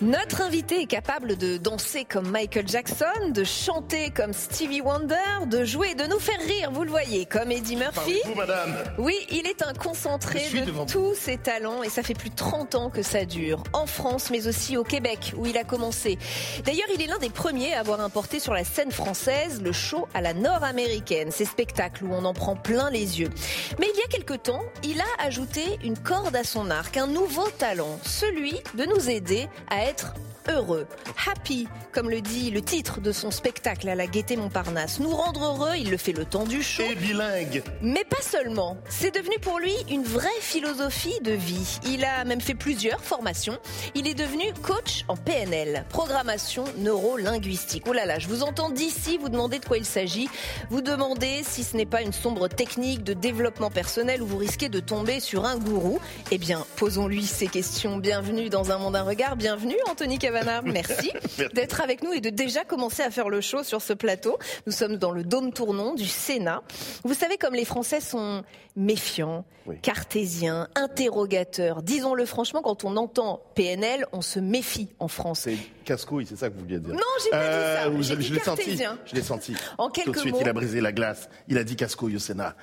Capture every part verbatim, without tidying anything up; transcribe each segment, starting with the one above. Notre invité est capable de danser comme Michael Jackson, de chanter comme Stevie Wonder, de jouer et de nous faire rire, vous le voyez, comme Eddie Murphy. Vous, madame. Oui, il est un concentré de tous vous. Ses talents et ça fait plus de trente ans que ça dure, en France mais aussi au Québec où il a commencé. D'ailleurs, il est l'un des premiers à avoir importé sur la scène française le show à la nord-américaine, ces spectacles où on en prend plein les yeux. Mais il y a quelque temps, il a ajouté une corde à son arc, un nouveau talent, celui de nous aider à être heureux, happy, comme le dit le titre de son spectacle à la Gaîté Montparnasse. Nous rendre heureux, il le fait le temps du show. Et bilingue. Mais pas seulement. C'est devenu pour lui une vraie philosophie de vie. Il a même fait plusieurs formations. Il est devenu coach en P N L, programmation neuro-linguistique. Oh là là, je vous entends d'ici vous demander de quoi il s'agit. Vous demandez si ce n'est pas une sombre technique de développement personnel où vous risquez de tomber sur un gourou. Eh bien, posons-lui ces questions. Bienvenue dans Un monde, un regard. Bienvenue, Anthony Kavanagh. Merci d'être avec nous et de déjà commencer à faire le show sur ce plateau. Nous sommes dans le dôme tournant du Sénat. Vous savez comme les Français sont méfiants, oui. cartésiens, interrogateurs. Disons-le franchement, quand on entend P N L, on se méfie en France. C'est casse-couille, c'est ça que vous vouliez dire? Non, j'ai pas euh, dit ça. J'ai je, dit je cartésien. L'ai senti, je l'ai senti. En quelques Tout de suite, mots, il a brisé la glace. Il a dit casse-couille au Sénat.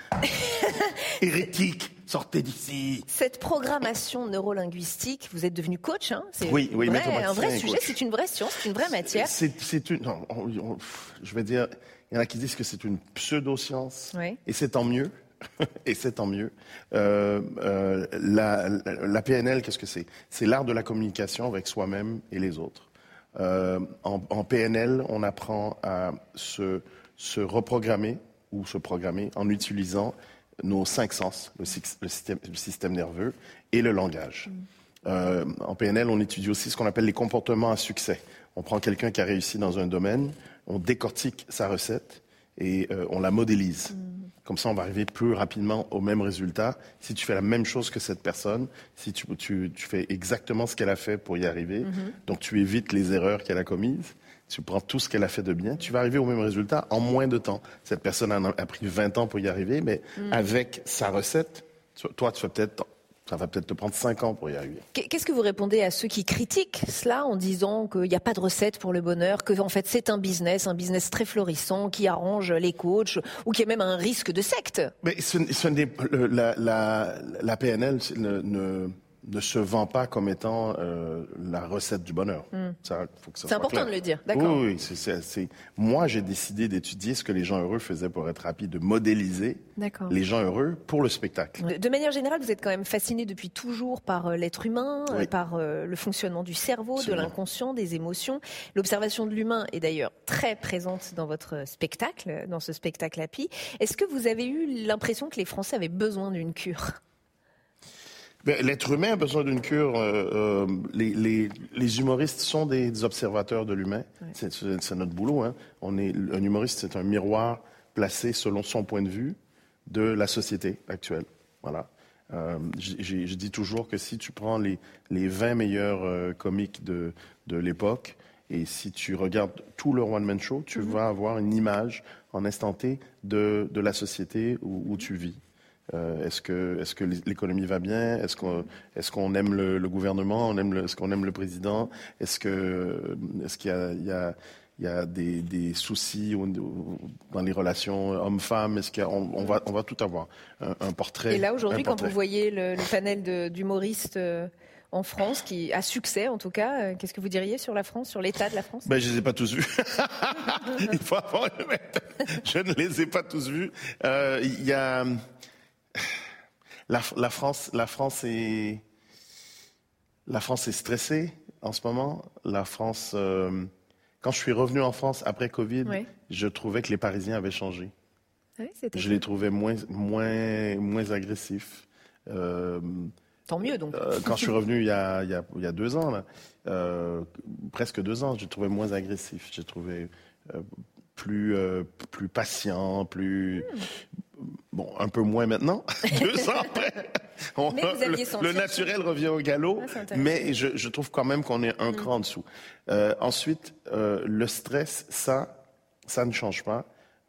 Hérétique. Sortez d'ici. Cette programmation neurolinguistique, vous êtes devenu coach, hein, c'est oui, oui, vrai, un vrai sujet, coach. C'est une vraie science, c'est une vraie matière. C'est, c'est une, non, on, on, je vais dire, il y en a qui disent que c'est une pseudo-science, oui. et c'est tant mieux. Et c'est tant mieux. Euh, euh, la, la, la P N L, qu'est-ce que c'est ? C'est l'art de la communication avec soi-même et les autres. Euh, en, en P N L, on apprend à se, se reprogrammer ou se programmer en utilisant nos cinq sens, le système, le système nerveux et le langage. Euh, en P N L, on étudie aussi ce qu'on appelle les comportements à succès. On prend quelqu'un qui a réussi dans un domaine, on décortique sa recette et euh, on la modélise. Comme ça, on va arriver plus rapidement au même résultat. Si tu fais la même chose que cette personne, si tu, tu, tu fais exactement ce qu'elle a fait pour y arriver, mm-hmm. donc tu évites les erreurs qu'elle a commises, tu prends tout ce qu'elle a fait de bien, tu vas arriver au même résultat en moins de temps. Cette personne a, a pris vingt ans pour y arriver, mais mmh. avec sa recette, toi, tu vas peut-être, ça va peut-être te prendre cinq ans pour y arriver. Qu'est-ce que vous répondez à ceux qui critiquent cela en disant qu'il n'y a pas de recette pour le bonheur, que en fait c'est un business, un business très florissant qui arrange les coachs ou qui est même un risque de secte? Mais ce, ce n'est, la, la, la P N L ne, ne ne se vend pas comme étant euh, la recette du bonheur. Mmh. Ça, faut que ça c'est soit important clair. De le dire, d'accord. Oui, oui c'est, c'est, c'est... moi j'ai décidé d'étudier ce que les gens heureux faisaient pour être rapides, de modéliser d'accord. les gens heureux pour le spectacle. De, de manière générale, vous êtes quand même fasciné depuis toujours par euh, l'être humain, oui. par euh, le fonctionnement du cerveau, absolument. De l'inconscient, des émotions. L'observation de l'humain est d'ailleurs très présente dans votre spectacle, dans ce spectacle Happy. Est-ce que vous avez eu l'impression que les Français avaient besoin d'une cure ? Ben, l'être humain a besoin d'une cure. Euh, euh, les, les, les humoristes sont des, des observateurs de l'humain. Ouais. C'est, c'est, c'est notre boulot. Hein. On est, un humoriste, c'est un miroir placé selon son point de vue de la société actuelle. Voilà. Euh, je dis toujours que si tu prends les, les vingt meilleurs euh, comiques de, de l'époque et si tu regardes tout leur one-man show, tu mmh. vas avoir une image en instant T de, de la société où, où tu vis. Euh, est-ce que, est-ce que l'économie va bien? Est-ce qu'on, est-ce qu'on aime le, le gouvernement? On aime le, est-ce qu'on aime le président? Est-ce que, est-ce qu'il y a, il y a, il y a des, des soucis dans les relations hommes-femmes? Est-ce qu'on, on va, on va tout avoir un, un portrait. Et là aujourd'hui, quand vous voyez le, le panel de, d'humoristes en France, qui a succès en tout cas. Qu'est-ce que vous diriez sur la France, sur l'état de la France ? Ben, je ne les ai pas tous vus. Il faut avoir le mettre. Je ne les ai pas tous vus. Il euh, y a... La, la France, la France est... La France est stressée en ce moment. La France... Euh... Quand je suis revenu en France après Covid, oui. je trouvais que les Parisiens avaient changé. Oui, c'était je cool. les trouvais moins, moins, moins agressifs. Euh... Tant mieux, donc. Euh, quand je suis revenu il y a, il y a, il y a deux ans, là, euh, presque deux ans, je les trouvais moins agressifs. Je les trouvais euh, plus, euh, plus patients, plus... Mmh. Bon, un peu moins maintenant, deux ans après. On, le, le naturel revient au galop, ah, mais je, je trouve quand même qu'on est un mmh. cran en dessous. Euh, ensuite, euh, le stress, ça, ça ne change pas.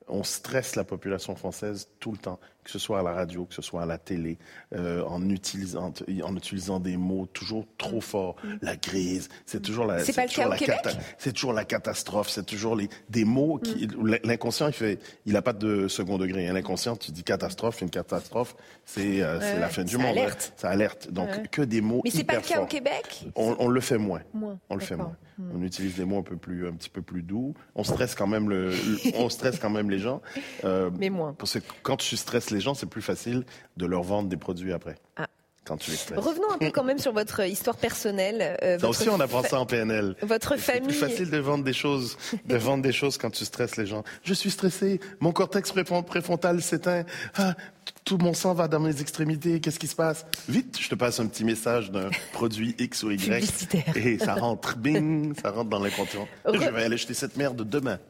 On stresse la population française tout le temps, que ce soit à la radio, que ce soit à la télé, euh, en utilisant, en utilisant des mots toujours trop forts. Mmh. La crise, c'est toujours la, c'est c'est pas toujours le cas la au cata- c'est toujours la catastrophe, c'est toujours les, des mots qui, mmh. l'inconscient, il fait, il a pas de second degré. L'inconscient, tu dis catastrophe, une catastrophe, c'est, euh, ouais, c'est la fin du monde. Alerte. Ça alerte. Donc, ouais. que des mots hyper forts. Mais c'est pas le cas forts. Au Québec? On, on le fait moins. moins. On le D'accord. fait moins. Mmh. On utilise des mots un peu plus, un petit peu plus doux. On stresse quand même le, le on stresse quand même les gens. Euh, Mais moins. Parce que quand tu stresses les gens, c'est plus facile de leur vendre des produits après. Ah. Quand tu les stresses. Revenons un peu quand même sur votre histoire personnelle. Euh, ça aussi, on apprend fa... ça en P N L. Votre c'est famille. C'est plus facile de vendre des choses, de vendre des choses quand tu stresses les gens. Je suis stressé. Mon cortex préfrontal s'éteint. Ah, tout mon sang va dans mes extrémités. Qu'est-ce qui se passe? Vite, je te passe un petit message d'un produit X ou Y. Et ça rentre, bing, ça rentre dans l'inconscient. Re... Je vais aller acheter cette merde demain.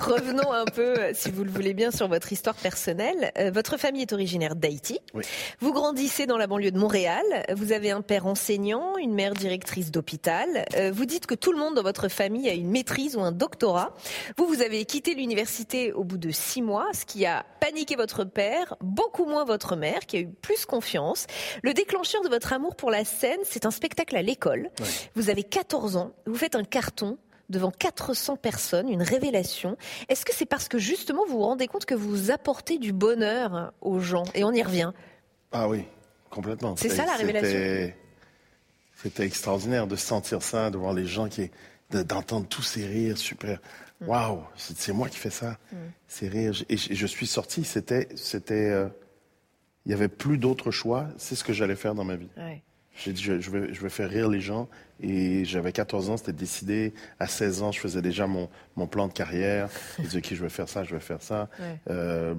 Revenons un peu, si vous le voulez bien, sur votre histoire personnelle. Euh, votre famille est originaire d'Haïti. Oui. Vous grandissez dans la banlieue de Montréal. Vous avez un père enseignant, une mère directrice d'hôpital. Euh, vous dites que tout le monde dans votre famille a une maîtrise ou un doctorat. Vous, vous avez quitté l'université au bout de six mois, ce qui a paniqué votre père, beaucoup moins votre mère, qui a eu plus confiance. Le déclencheur de votre amour pour la scène, c'est un spectacle à l'école. Oui. Vous avez quatorze ans, vous faites un carton devant quatre cents personnes, une révélation. Est-ce que c'est parce que justement vous vous rendez compte que vous apportez du bonheur aux gens? Et on y revient. Ah oui, complètement. C'est, c'est ça la révélation. C'était, c'était extraordinaire de sentir ça, de voir les gens qui, de, d'entendre tous ces rires super. Mmh. Waouh, c'est, c'est moi qui fais ça, mmh. ces rires. Et je, je suis sorti. C'était, c'était, euh, il y avait plus d'autre choix. C'est ce que j'allais faire dans ma vie. Ouais. J'ai dit, je, je, vais, je vais faire rire les gens. Et j'avais quatorze ans, c'était décidé. À seize ans, je faisais déjà mon, mon plan de carrière. Je disais, OK, je vais faire ça, je vais faire ça. Ouais. Euh,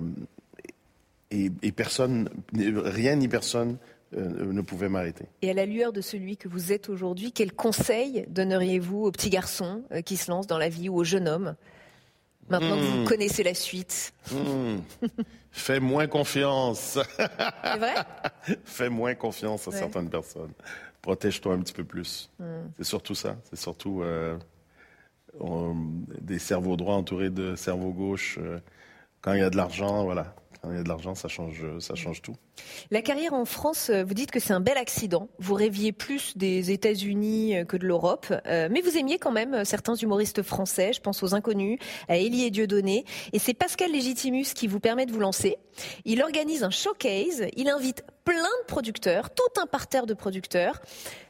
et, et personne, rien ni personne euh, ne pouvait m'arrêter. Et à la lueur de celui que vous êtes aujourd'hui, quel conseil donneriez-vous aux petits garçons euh, qui se lancent dans la vie ou aux jeunes hommes? Maintenant mmh. que vous connaissez la suite. Mmh. Fais moins confiance. C'est vrai? Fais moins confiance à ouais. certaines personnes. Protège-toi un petit peu plus. Mmh. C'est surtout ça. C'est surtout euh, on, des cerveaux droits entourés de cerveaux gauche. Euh, quand il y a de l'argent, voilà. Quand il y a de l'argent, ça change, ça change tout. La carrière en France, vous dites que c'est un bel accident. Vous rêviez plus des États-Unis que de l'Europe. Euh, mais vous aimiez quand même certains humoristes français. Je pense aux Inconnus, à Élie et Dieudonné. Et c'est Pascal Légitimus qui vous permet de vous lancer. Il organise un showcase. Il invite plein de producteurs, tout un parterre de producteurs.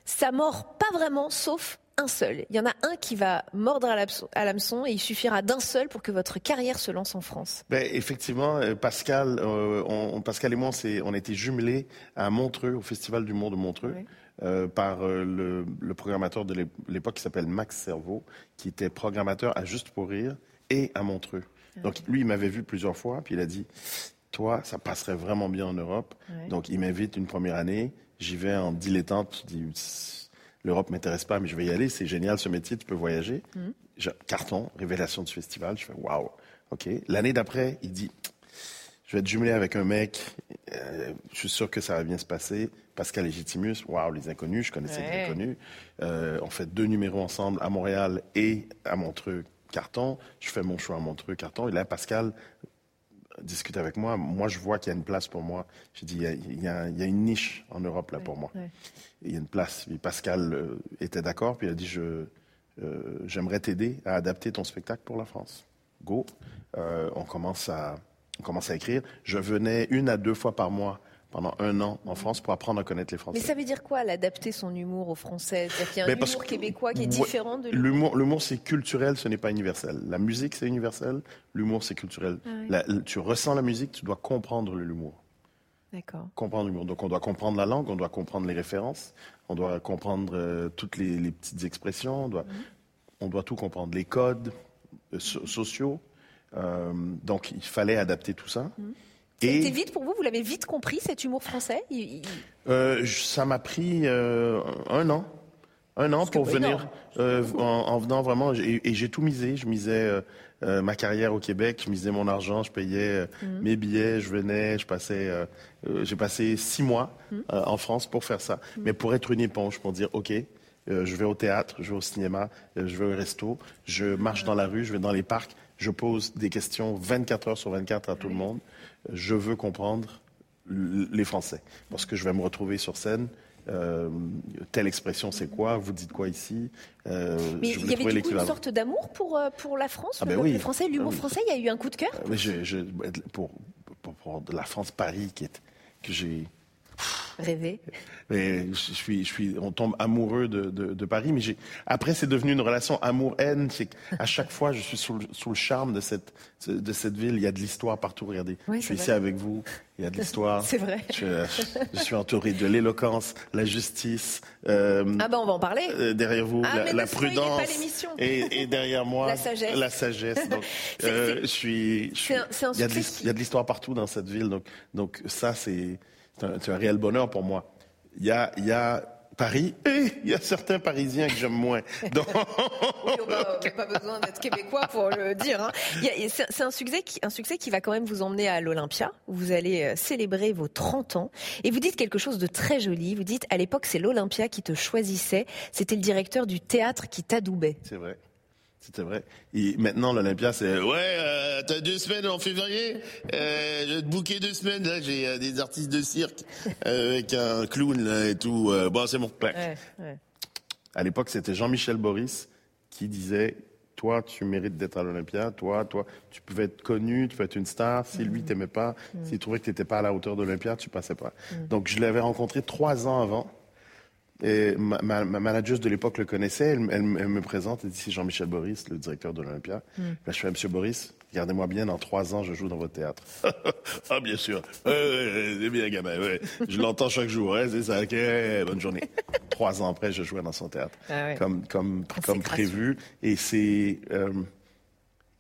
Ça mord pas vraiment, sauf un seul. Il y en a un qui va mordre à l'hameçon et il suffira d'un seul pour que votre carrière se lance en France. Ben, effectivement, Pascal, euh, on, Pascal et moi, on, s'est, on a été jumelés à Montreux, au Festival d'humour de Montreux, oui. euh, par euh, le, le programmateur de l'époque qui s'appelle Max Cerveau, qui était programmateur à Juste pour Rire et à Montreux. Okay. Donc lui, il m'avait vu plusieurs fois, puis il a dit, toi, ça passerait vraiment bien en Europe. Oui. Donc il m'invite une première année, j'y vais en dilettante, je dis... L'Europe ne m'intéresse pas, mais je vais y aller. C'est génial, ce métier, tu peux voyager. Mmh. Je, carton, révélation du festival. Je fais, waouh, OK. L'année d'après, il dit, je vais être jumelé avec un mec. Euh, je suis sûr que ça va bien se passer. Pascal Légitimus, waouh, les Inconnus. Je connaissais ouais. les Inconnus. Euh, on fait deux numéros ensemble à Montréal et à Montreux, carton. Je fais mon choix à Montreux, carton. Et là, Pascal discute avec moi. Moi, je vois qu'il y a une place pour moi. J'ai dit, il y a, il y a, il y a une niche en Europe là ouais, pour moi. Ouais. Il y a une place. Et Pascal euh, était d'accord, puis il a dit, je, euh, j'aimerais t'aider à adapter ton spectacle pour la France. Go. Euh, on, commence à, on commence à écrire. Je venais une à deux fois par mois pendant un an en France pour apprendre à connaître les Français. Mais ça veut dire quoi, l'adapter son humour aux Français? C'est-à-dire qu'il y a un ben humour québécois qui est différent de l'humour. l'humour. L'humour, c'est culturel, ce n'est pas universel. La musique, c'est universel, l'humour, c'est culturel. Ah oui. la, tu ressens la musique, tu dois comprendre l'humour. D'accord. Comprendre l'humour. Donc, on doit comprendre la langue, on doit comprendre les références, on doit comprendre euh, toutes les, les petites expressions, on doit, mmh. on doit tout comprendre. Les codes euh, so- sociaux. Euh, donc, il fallait adapter tout ça. Mmh. Et... C'était vite pour vous? Vous l'avez vite compris, cet humour français? il... euh, Ça m'a pris euh, un an. Un an Parce pour venir, euh, en, en venant vraiment... Et, et j'ai tout misé. Je misais euh, euh, ma carrière au Québec, je misais mon argent, je payais euh, mmh. mes billets, je venais, je passais... Euh, euh, j'ai passé six mois mmh. euh, en France pour faire ça. Mmh. Mais pour être une éponge, pour dire, OK... Euh, je vais au théâtre, je vais au cinéma, euh, je vais au resto, je marche dans la rue, je vais dans les parcs, je pose des questions vingt-quatre heures sur vingt-quatre à tout le monde. Je veux comprendre l- les Français parce que je vais me retrouver sur scène. Euh, telle expression, c'est quoi? Vous dites quoi ici? Euh, mais il y avait du coup une sorte d'amour pour, pour la France, ah ben le, oui. le français, l'humour français, il y a eu un coup de cœur? Mais je, je, pour, pour, pour la France-Paris qui est, que j'ai... Rêver. Mais je suis, je suis, on tombe amoureux de, de, de Paris, mais j'ai, après c'est devenu une relation amour-haine. C'est à chaque fois, je suis sous le, sous le charme de cette, de cette ville. Il y a de l'histoire partout. Regardez, oui, je suis vrai. Ici avec vous. Il y a de l'histoire. C'est vrai. Je, je suis entouré de l'éloquence, la justice. Euh, ah ben on va en parler. Euh, derrière vous, ah, la, la prudence. Pas et, et derrière moi, la sagesse. La sagesse. Donc, c'est, euh, c'est, je suis. Je suis c'est un, c'est un il, y qui... il y a de l'histoire partout dans cette ville. Donc, donc ça c'est. C'est un, c'est un réel bonheur pour moi. Il y a, il y a Paris et il y a certains Parisiens que j'aime moins. Donc... oui, on n'a pas besoin d'être québécois pour le dire. Hein. Il y a, c'est, c'est un succès qui, un succès qui va quand même vous emmener à l'Olympia, où vous allez célébrer vos trente ans. Et vous dites quelque chose de très joli. Vous dites, à l'époque, c'est l'Olympia qui te choisissait. C'était le directeur du théâtre qui t'adoubait. C'est vrai. C'était vrai. Et maintenant, l'Olympia, c'est... Ouais, euh, t'as deux semaines en février. Euh, je vais te booker deux semaines. Là, j'ai euh, des artistes de cirque euh, avec un clown là, et tout. Euh, bon, c'est bon. Ouais, ouais. À l'époque, c'était Jean-Michel Boris qui disait, toi, tu mérites d'être à l'Olympia. Toi, toi, tu pouvais être connu, tu pouvais être une star. Si lui, mmh. t'aimait pas, mmh. s'il trouvait que t'étais pas à la hauteur de l'Olympia, tu passais pas. Mmh. Donc, je l'avais rencontré trois ans avant. Et ma, ma, ma manageuse de l'époque le connaissait, elle, elle, elle me présente, elle dit, c'est Jean-Michel Boris, le directeur de l'Olympia. Mm. Là, je fais, Monsieur Boris, regardez-moi bien, dans trois ans, je joue dans votre théâtre. Ah, bien sûr. Ouais, ouais, c'est bien, gamin. Ouais. Je l'entends chaque jour. Hein, c'est ça. Okay, bonne journée. Trois ans après, je jouais dans son théâtre. Ah, ouais. Comme, comme, ah, comme prévu. Gratuit. Et c'est, euh,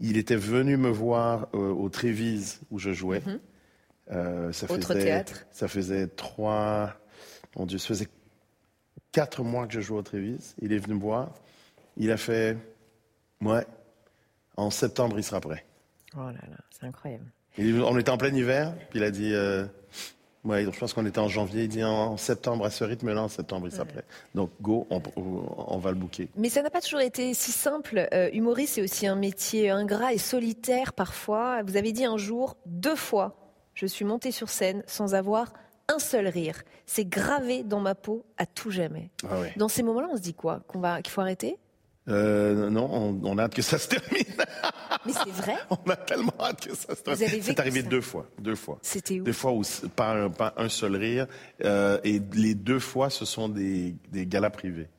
il était venu me voir euh, au Trévise où je jouais. Mm-hmm. Euh, ça Autre faisait, théâtre. Ça faisait trois, mon Dieu, ça faisait Quatre mois que je jouais au Trévise, il est venu me voir, il a fait, ouais, en septembre il sera prêt. Oh là là, c'est incroyable. Il, on était en plein hiver, puis il a dit, euh, ouais, je pense qu'on était en janvier, il dit en, en septembre, à ce rythme-là, en septembre il sera ouais. prêt. Donc go, on, on va le booker. Mais ça n'a pas toujours été si simple. Euh, humoriste, c'est aussi un métier ingrat et solitaire parfois. Vous avez dit un jour, deux fois, je suis monté sur scène sans avoir... un seul rire, c'est gravé dans ma peau à tout jamais. Ah ouais. Dans ces moments-là, on se dit quoi? Qu'on va, qu'il faut arrêter? Euh, non, on, on a hâte que ça se termine. Mais c'est vrai? On a tellement hâte que ça se termine. C'est arrivé deux fois, deux fois. C'était où? Deux fois où pas un, pas un seul rire. Euh, et les deux fois, ce sont des, des galas privés.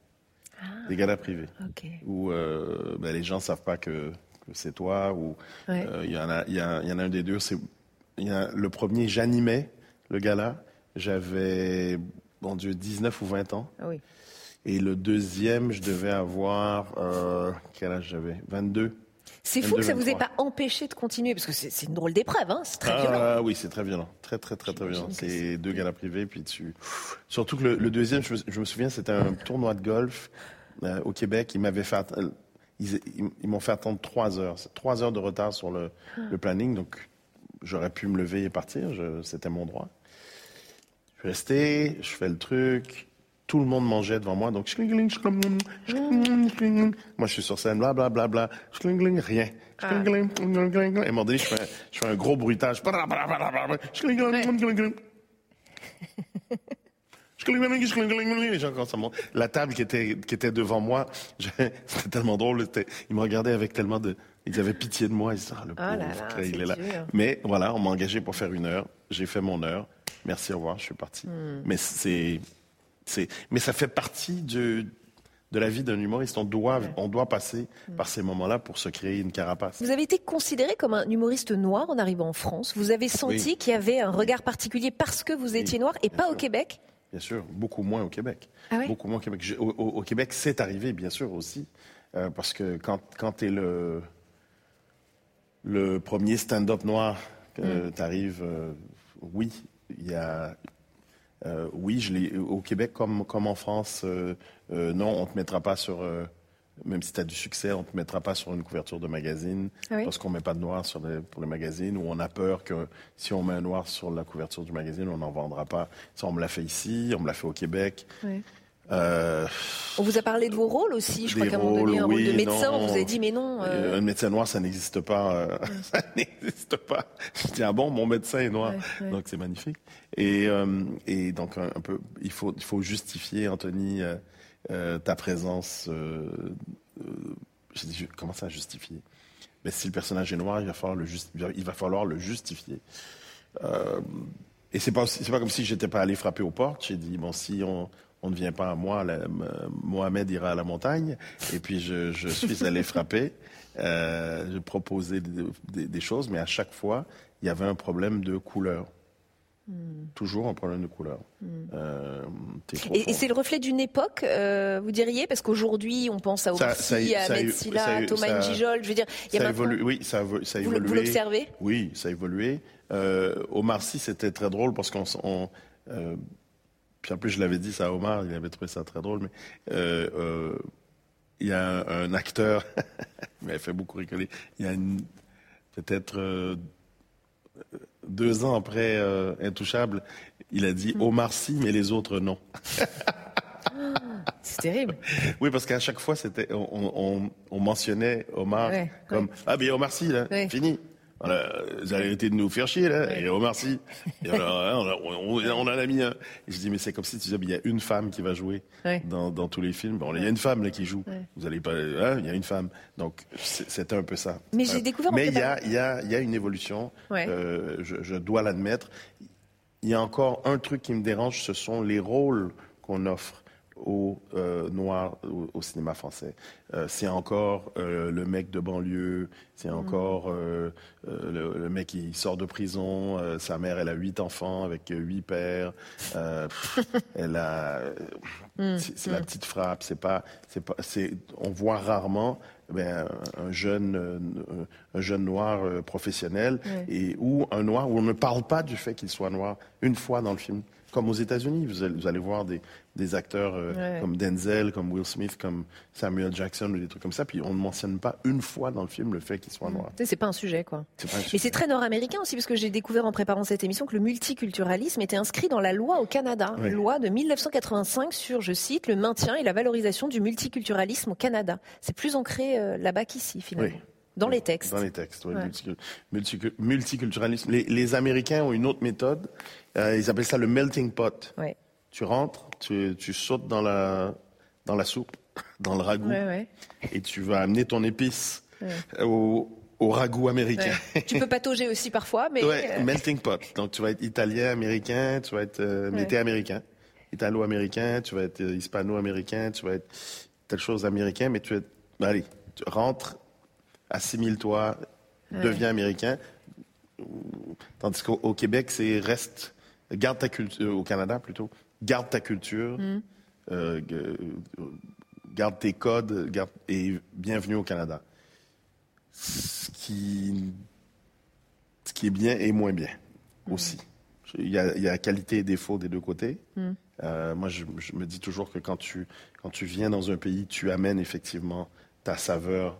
Ah, des galas privés. Okay. Où euh, ben, les gens ne savent pas que, que c'est toi. Ou il ouais. euh, y en a, il y, en a un des deux. C'est y a, le premier, j'animais le gala. J'avais, mon Dieu, dix-neuf ou vingt ans. Ah oui. Et le deuxième, je devais avoir... Euh, quel âge j'avais? vingt-deux. C'est fou que ça ne vous ait pas empêché de continuer, parce que c'est, c'est une drôle d'épreuve, hein? C'est très ah, violent. Ah oui, c'est très violent. Très, très, très, très violent. C'est, c'est deux galas privés, puis tu... Surtout que le, le deuxième, je me, je me souviens, c'était un tournoi de golf euh, au Québec. Ils m'avaient fait... Att... Ils, ils, ils m'ont fait attendre trois heures. C'est trois heures de retard sur le, ah. le planning, donc j'aurais pu me lever et partir. Je, c'était mon droit. Je suis resté, je fais le truc, tout le monde mangeait devant moi, donc moi je suis sur scène, bla bla bla bla, rien. Ah. Et à un moment donné, je fais, je fais un gros bruitage. Les gens commencent à monter. La table qui était, qui était devant moi, je... c'était tellement drôle, c'était... ils me regardaient avec tellement de... Ils avaient pitié de moi, ils disaient, ah, le pauvre, oh là là, il est là. Dur. Mais voilà, on m'a engagé pour faire une heure, j'ai fait mon heure. merci, au revoir, je suis parti. Mm. Mais c'est, c'est, mais ça fait partie de, de la vie d'un humoriste. On doit, ouais. on doit passer mm. par ces moments-là pour se créer une carapace. Vous avez été considéré comme un humoriste noir en arrivant en France. Vous avez senti oui. qu'il y avait un regard particulier parce que vous étiez oui. noir et bien pas sûr. Au Québec? Bien sûr, beaucoup moins au Québec. Ah oui? Beaucoup moins au Québec. Je, au, au, au Québec, c'est arrivé, bien sûr, aussi. Euh, parce que quand, quand t'es le, le premier stand-up noir, euh, mm. t'arrives... Euh, oui, il y a... Euh, oui, je l'ai, au Québec, comme, comme en France, euh, euh, non, on ne te mettra pas sur... Euh, même si t'as du succès, on ne te mettra pas sur une couverture de magazine, ah oui? parce qu'on ne met pas de noir sur les, pour les magazines, ou on a peur que si on met un noir sur la couverture du magazine, on n'en vendra pas. Ça, on me l'a fait ici, on me l'a fait au Québec. Oui. Euh, on vous a parlé de vos rôles aussi, je crois qu'à un moment donné, un oui, rôle de médecin, non, on vous a dit mais non... Euh... Un médecin noir, ça n'existe pas. Euh, oui. Ça n'existe pas. Je dis, ah bon, mon médecin est noir. Oui, oui. Donc c'est magnifique. Et, euh, et donc, un, un peu, il faut, il faut justifier, Anthony... Euh, Euh, ta présence, euh, euh, j'ai dit, comment ça justifier? Mais si le personnage est noir, il va falloir le, justi- il va falloir le justifier. Euh, et c'est pas, c'est pas comme si j'étais pas allé frapper aux portes. J'ai dit, bon, si on, on ne vient pas à moi, la, Mohamed ira à la montagne. Et puis je, je suis allé frapper, euh, je proposais des, des, des choses, mais à chaque fois, il y avait un problème de couleur. Hmm. Toujours un problème de couleur. Hmm. Euh, et, et c'est le reflet d'une époque, euh, vous diriez, parce qu'aujourd'hui on pense à Omar Sy, à Ahmed Sylla, à Thomas Ngijol. Je veux dire, il y a ça maintenant... évolue, oui, ça, ça a évolué. Vous l'observez ? Oui, ça a évolué. Euh, Omar Sy, c'était très drôle parce qu'on, on, euh, puis en plus je l'avais dit ça à Omar, il avait trouvé ça très drôle, mais euh, euh, il y a un, un acteur, il m'avait fait beaucoup rigoler. Il y a une, peut-être. Euh, Deux ans après euh, Intouchable, il a dit Omar Sy, mais les autres non. C'est terrible. Oui, parce qu'à chaque fois, c'était, on, on, on mentionnait Omar ouais, comme ouais. Ah, mais Omar Sy, là, ouais. fini. Voilà, vous avez arrêté de nous faire chier, là, ouais. et Omar Sy. Et on, a, on, on, on en a mis un. Et je dis, mais c'est comme si tu disais, il y a une femme qui va jouer ouais. dans, dans tous les films. Bon, il y a une femme là, qui joue. Ouais. Vous allez pas. Hein, il y a une femme. Donc, c'était un peu ça. Mais j'ai découvert. Mais il y a, il y a, il y a une évolution. Ouais. Euh, je, je dois l'admettre. Il y a encore un truc qui me dérange, ce sont les rôles qu'on offre aux euh, Noirs au, au cinéma français. Euh, c'est encore euh, le mec de banlieue, c'est encore euh, euh, le, le mec qui sort de prison, euh, sa mère, elle a huit enfants avec huit pères, euh, elle a... Euh, c'est c'est la petite frappe, c'est pas... C'est pas c'est, on voit rarement ben, un, jeune, un jeune Noir euh, professionnel, ouais. et, ou un Noir où on ne parle pas du fait qu'il soit Noir, une fois dans le film. Comme aux États-Unis, vous allez, vous allez voir des, des acteurs euh, ouais. comme Denzel, comme Will Smith, comme Samuel Jackson, ou des trucs comme ça, puis on ne mentionne pas une fois dans le film le fait qu'ils soient noirs. C'est, c'est pas un sujet, quoi. C'est pas un sujet. Et c'est très nord-américain aussi, parce que j'ai découvert en préparant cette émission que le multiculturalisme était inscrit dans la loi au Canada, oui. loi de dix-neuf cent quatre-vingt-cinq sur, je cite, le maintien et la valorisation du multiculturalisme au Canada. C'est plus ancré euh, là-bas qu'ici, finalement. Oui. Dans les textes. Dans les textes, oui. Ouais. Multicul- multicul- multiculturalisme. Les, les Américains ont une autre méthode. Euh, ils appellent ça le melting pot. Ouais. Tu rentres, tu, tu sautes dans la, dans la soupe, dans le ragoût, ouais, ouais. et tu vas amener ton épice ouais. au, au ragoût américain. Ouais. Tu peux patauger aussi parfois, mais... Oui, euh... melting pot. Donc tu vas être italien, américain, tu vas être euh, ouais. américain, italo-américain, tu vas être euh, hispano-américain, tu vas être telle chose américain, mais tu vas être... Ben, allez, tu rentres... assimile-toi, ouais. deviens américain. Tandis qu'au au Québec, c'est reste, garde ta culture, au Canada plutôt, garde ta culture, mm. euh, garde tes codes, garde, et bienvenue au Canada. Ce qui, ce qui est bien et moins bien mm. aussi. Il y a, il y a qualité et défaut des deux côtés. Mm. Euh, moi, je, je me dis toujours que quand tu, quand tu viens dans un pays, tu amènes effectivement ta saveur,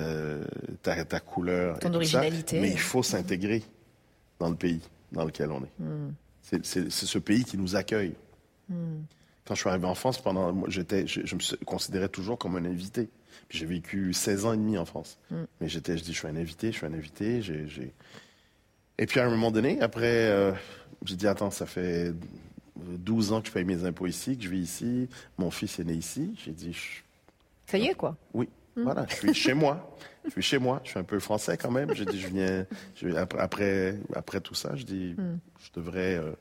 Euh, ta, ta couleur, ton et originalité, tout ça, mais il faut s'intégrer dans le pays dans lequel on est. Mm. C'est, c'est, c'est ce pays qui nous accueille. Mm. Quand je suis arrivé en France, pendant, moi, j'étais, je, je me considérais toujours comme un invité. Puis j'ai vécu seize ans et demi en France. Mm. Mais j'étais, je dis, je suis un invité, je suis un invité. J'ai, j'ai... Et puis à un moment donné, après, euh, j'ai dit, attends, ça fait douze ans que je paye mes impôts ici, que je vis ici, mon fils est né ici. J'ai dit... Je... Ça y est, quoi. Oui. Mmh. Voilà, je suis chez moi. Je suis chez moi. Je suis un peu français quand même. J'ai dit, je viens. Je, après, après tout ça, je dis, mmh. je devrais. Euh,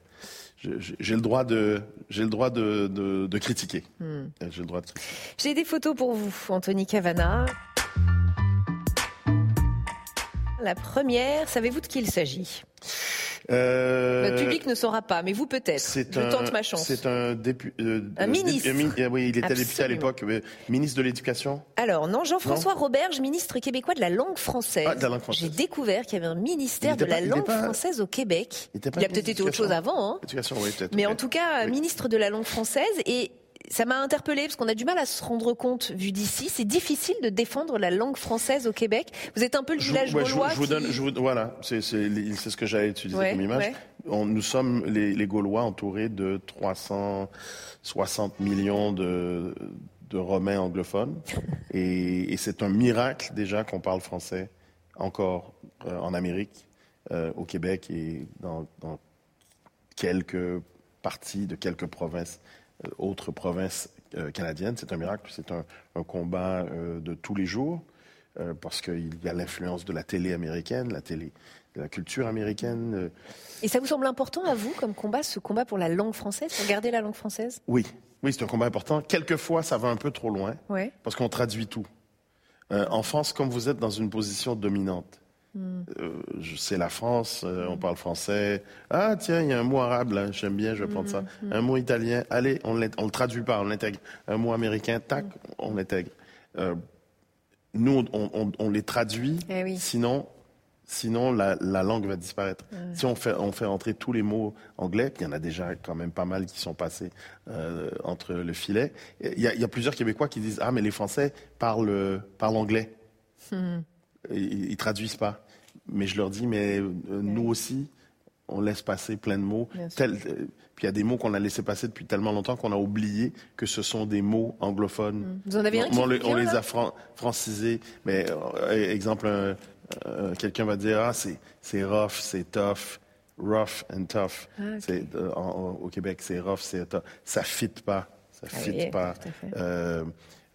J'ai, j'ai le droit de, j'ai le droit de, de, de critiquer. Hmm. J'ai le droit de critiquer. J'ai des photos pour vous, Anthony Kavanagh. La première, savez-vous de qui il s'agit? Euh... Le public ne saura pas, mais vous peut-être. C'est Je un, tente ma chance. C'est un député. Euh, un ministre. Dé, euh, mi, euh, oui, il était Absolument. député à l'époque, mais ministre de l'Éducation. Alors, non, Jean-François non. Roberge, ministre québécois de la langue française. Ah, de la langue française. J'ai découvert qu'il y avait un ministère de pas, la langue pas, française au Québec. Il, il a peut-être été autre chose avant. Hein. Éducation, oui, peut-être. Mais oui. en tout cas, oui. ministre de la langue française. Et ça m'a interpellée, parce qu'on a du mal à se rendre compte, vu d'ici. C'est difficile de défendre la langue française au Québec. Vous êtes un peu le village ouais, gaulois. Je, je vous donne, qui... je vous, voilà, c'est, c'est, c'est ce que j'allais utiliser ouais, comme image. Ouais. On, nous sommes les, les Gaulois entourés de trois cent soixante millions de, de Romains anglophones. Et, et c'est un miracle, déjà, qu'on parle français encore euh, en Amérique, euh, au Québec et dans, dans quelques parties de quelques provinces. Autre province euh, canadienne, c'est un miracle, c'est un, un combat euh, de tous les jours, euh, parce qu'il y a l'influence de la télé américaine, la télé, de la culture américaine. Euh... Et ça vous semble important à vous, comme combat, ce combat pour la langue française, pour garder la langue française? Oui, oui, c'est un combat important. Quelquefois, ça va un peu trop loin, ouais. parce qu'on traduit tout. Euh, en France, comme vous êtes dans une position dominante, Hum. Euh, c'est la France, euh, hum. on parle français. Ah tiens, il y a un mot arabe là, j'aime bien, je vais prendre hum, ça. Hum. Un mot italien, allez, on ne le traduit pas, on l'intègre. Un mot américain, tac, hum. on l'intègre. Euh, nous, on, on, on les traduit, eh oui. sinon, sinon la, la langue va disparaître. Ah ouais. Si on fait, on fait entrer tous les mots anglais, il y en a déjà quand même pas mal qui sont passés euh, entre le filet. Il y, y a plusieurs Québécois qui disent, ah mais les Français parlent, parlent anglais. Hum. Ils ne traduisent pas. Mais je leur dis, mais euh, oui. nous aussi, on laisse passer plein de mots. Tel, euh, puis il y a des mots qu'on a laissé passer depuis tellement longtemps qu'on a oublié que ce sont des mots anglophones. Vous en avez un qui on, le, bien, on les a fran- francisés. Mais euh, exemple, euh, euh, quelqu'un va dire, ah, c'est, c'est rough, c'est tough. Rough and tough. Ah, okay. c'est, euh, en, au Québec, c'est rough, c'est tough. Ça ne fit pas. Ça ne ah, fit oui, pas. Euh,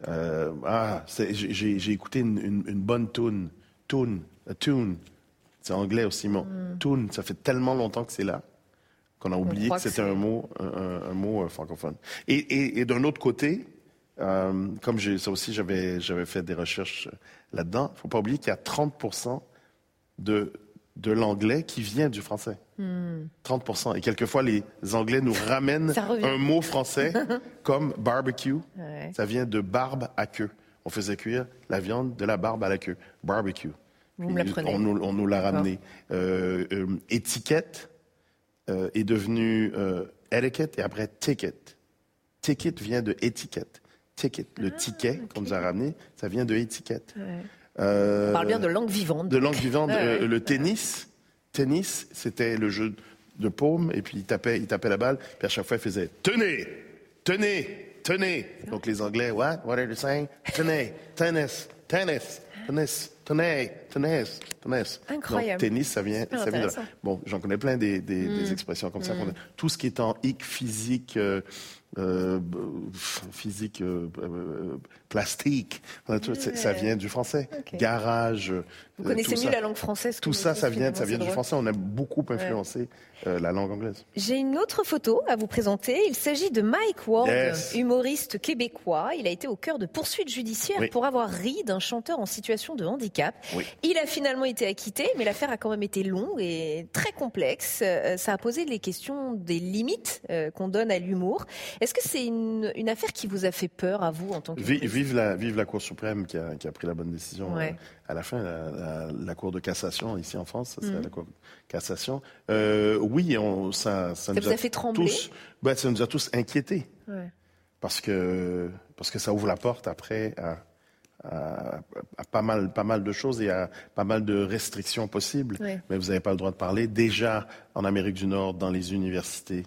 euh, ah, c'est, j'ai, j'ai écouté une, une, une bonne toune. Tune, a tune, c'est anglais aussi, mais mm. tune, ça fait tellement longtemps que c'est là qu'on a oublié que c'était que un mot, un, un mot euh, francophone. Et, et, et d'un autre côté, euh, comme j'ai, ça aussi j'avais, j'avais fait des recherches là-dedans, faut pas oublier qu'il y a trente pour cent de, de l'anglais qui vient du français. Mm. trente pour cent. Et quelquefois, les Anglais nous ramènent un mot français comme barbecue. Ouais. Ça vient de barbe à queue. On faisait cuire la viande de la barbe à la queue. Barbecue. Vous me l'apprenez. On, on nous l'a ramené. Euh, euh, étiquette euh, est devenue euh, etiquette et après ticket. Ticket vient de étiquette. Ticket, ah, le ticket okay. qu'on nous a ramené, ça vient de étiquette. Ouais. Euh, on parle bien de langue vivante. De langue vivante. Ah, euh, ouais. Le tennis, tennis, c'était le jeu de paume et puis il tapait, il tapait la balle. Puis à chaque fois, il faisait tenez, tenez. Tenez. Donc les Anglais, what? What are they saying? Tenez, tennis, tennis, tennis, tenez, tennis, tennis. Incroyable. Donc tennis, ça vient, ça vient de là. Bon, j'en connais plein des, des, mm. des expressions comme mm. ça. Tout ce qui est en hic, physique, euh, euh, physique, euh, euh, plastique, tout, ouais. ça vient du français. Okay. Garage. Vous euh, connaissez mieux la langue française. Tout ça, ça vient, ça vient du français. On a beaucoup influencé ouais. Euh, la langue anglaise. J'ai une autre photo à vous présenter. Il s'agit de Mike Ward, yes. humoriste québécois. Il a été au cœur de poursuites judiciaires oui. pour avoir ri d'un chanteur en situation de handicap. Oui. Il a finalement été acquitté, mais l'affaire a quand même été longue et très complexe. Euh, ça a posé les questions des limites euh, qu'on donne à l'humour. Est-ce que c'est une, une affaire qui vous a fait peur à vous en tant que... Vive, vive, la, vive la Cour suprême qui a, qui a pris la bonne décision ouais. à, à la fin. La, la, la Cour de cassation ici en France, ça, c'est mmh. la Cour de cassation. Euh, Oui, on, ça, ça, ça nous vous a, a fait trembler. Tous, ben, ça nous a tous inquiétés, ouais. parce que parce que ça ouvre la porte après à, à, à pas mal pas mal de choses et à pas mal de restrictions possibles. Ouais. Mais vous n'avez pas le droit de parler. Déjà en Amérique du Nord, dans les universités,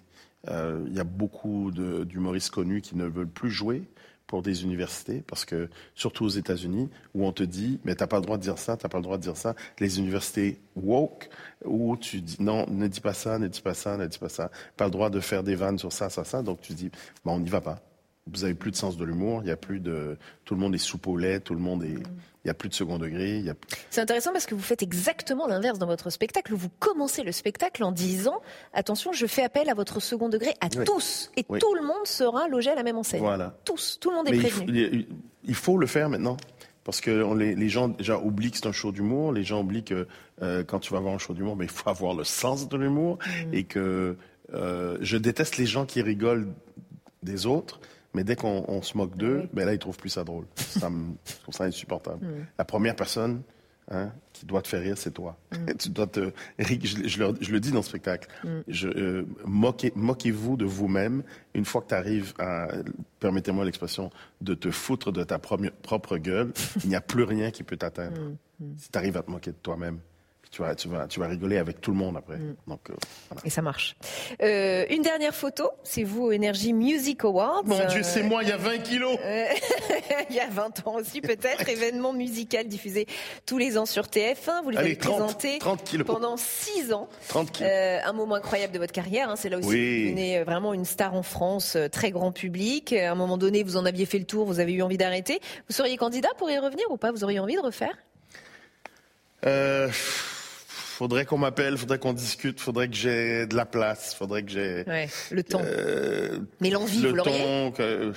il euh, y a beaucoup de, d'humoristes connus qui ne veulent plus jouer pour des universités, parce que surtout aux États-Unis, où on te dit mais t'as pas le droit de dire ça, t'as pas le droit de dire ça, les universités woke où tu dis non, ne dis pas ça, ne dis pas ça, ne dis pas ça, pas le droit de faire des vannes sur ça, ça, ça, donc tu dis ben on n'y va pas, vous avez plus de sens de l'humour, il y a plus de tout le monde est soupe au lait, tout le monde est il y a plus de second degré, il y a... C'est intéressant parce que vous faites exactement l'inverse dans votre spectacle, vous commencez le spectacle en disant attention, je fais appel à votre second degré à oui. tous et oui. tout le monde sera logé à la même enseigne. Voilà. Tous, tout le monde est Mais prévenu. Il faut, il faut le faire maintenant. Parce que on, les, les gens déjà oublient que c'est un show d'humour, les gens oublient que euh, quand tu vas voir un show d'humour, ben, il faut avoir le sens de l'humour mmh. et que euh, je déteste les gens qui rigolent des autres, mais dès qu'on on se moque d'eux, mmh. ben là ils trouvent plus ça drôle. Ça me, je trouve ça insupportable. Mmh. La première personne hein, qui doit te faire rire, c'est toi. Mmh. tu dois te, je, je, le, je le dis dans le spectacle. Mmh. Je, euh, moquez, moquez-vous de vous-même une fois que tu arrives à... Permettez-moi l'expression, de te foutre de ta prom- propre gueule, il n'y a plus rien qui peut t'atteindre. Mmh, mmh. Si tu arrives à te moquer de toi-même, tu vas, tu vas, tu vas rigoler avec tout le monde après. Mmh. Donc, euh, voilà. Et ça marche. Euh, une dernière photo, c'est vous au Energy Music Awards. Mon euh... Dieu, c'est moi, il y a vingt kilos euh... Il y a vingt ans aussi peut-être, événement musical diffusé tous les ans sur T F un. Vous les avez présentés pendant six ans. trente kilos. Euh, un moment incroyable de votre carrière, hein. C'est là aussi oui. que vous devenez vraiment une star en France, très grand public. À un moment donné, vous en aviez fait le tour, vous avez eu envie d'arrêter. Vous seriez candidat pour y revenir ou pas? Vous auriez envie de refaire? Euh... Faudrait qu'on m'appelle, faudrait qu'on discute, faudrait que j'ai de la place, faudrait que j'ai... Ouais, le ton. Euh, Mais l'envie, le vous l'auriez que,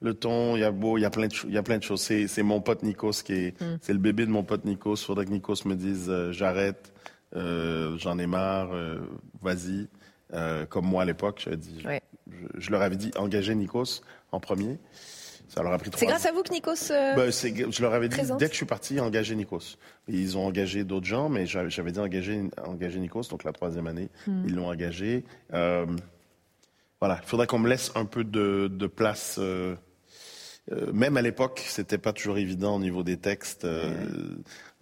Le ton, il y a beau, il y a plein de, il y a plein de choses. C'est, c'est mon pote Nikos qui est... Mm. C'est le bébé de mon pote Nikos. Faudrait que Nikos me dise euh, « j'arrête, euh, j'en ai marre, euh, vas-y euh, ». Comme moi à l'époque, j'avais dit, ouais. je, je leur avais dit « engagez Nikos en premier ». Ça leur a pris trois. C'est grâce à vous que Nikos euh, ben, c'est, je leur avais dit, présence. Dès que je suis parti, engagez Nikos. Ils ont engagé d'autres gens, mais j'avais, j'avais dit engagez, engagez Nikos, donc la troisième année, mm. ils l'ont engagé. Euh, voilà, il faudrait qu'on me laisse un peu de, de place. Euh, euh, même à l'époque, c'était pas toujours évident au niveau des textes. Euh, mm.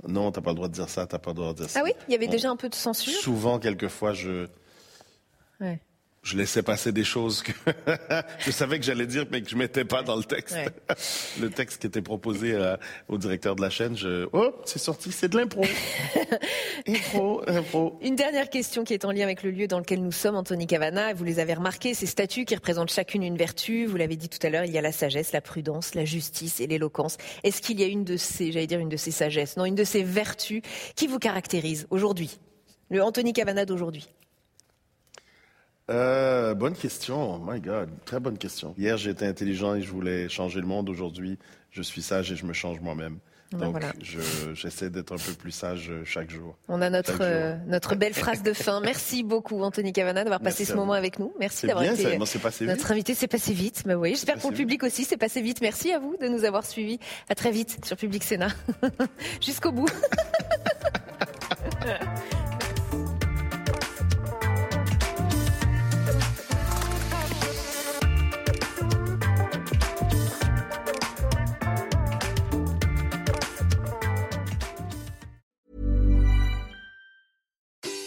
Non, t'as pas le droit de dire ça, t'as pas le droit de dire ça. Ah oui, il y avait On, déjà un peu de censure. Souvent, quelquefois, je... Ouais. Je laissais passer des choses que je savais que j'allais dire, mais que je mettais pas dans le texte. Ouais. Le texte qui était proposé à, au directeur de la chaîne, je... Oh, c'est sorti, c'est de l'impro. Impro, impro. Une dernière question qui est en lien avec le lieu dans lequel nous sommes, Anthony Kavanagh. Vous les avez remarqués, ces statues qui représentent chacune une vertu. Vous l'avez dit tout à l'heure, il y a la sagesse, la prudence, la justice et l'éloquence. Est-ce qu'il y a une de ces, j'allais dire une de ces sagesses, non, une de ces vertus qui vous caractérise aujourd'hui? Le Anthony Kavanagh d'aujourd'hui. Euh, bonne question, oh my God, très bonne question. Hier j'étais intelligent et je voulais changer le monde, aujourd'hui je suis sage et je me change moi-même. Ben Donc voilà. je, j'essaie d'être un peu plus sage chaque jour. On a notre, euh, notre belle phrase de fin. Merci beaucoup Anthony Kavanagh d'avoir Merci passé ce moment avec nous. Merci c'est d'avoir bien, été ça, passé notre vite. invité, c'est passé vite. Mais oui, j'espère que pour le public vite. aussi c'est passé vite. Merci à vous de nous avoir suivis. À très vite sur Public Sénat. Jusqu'au bout.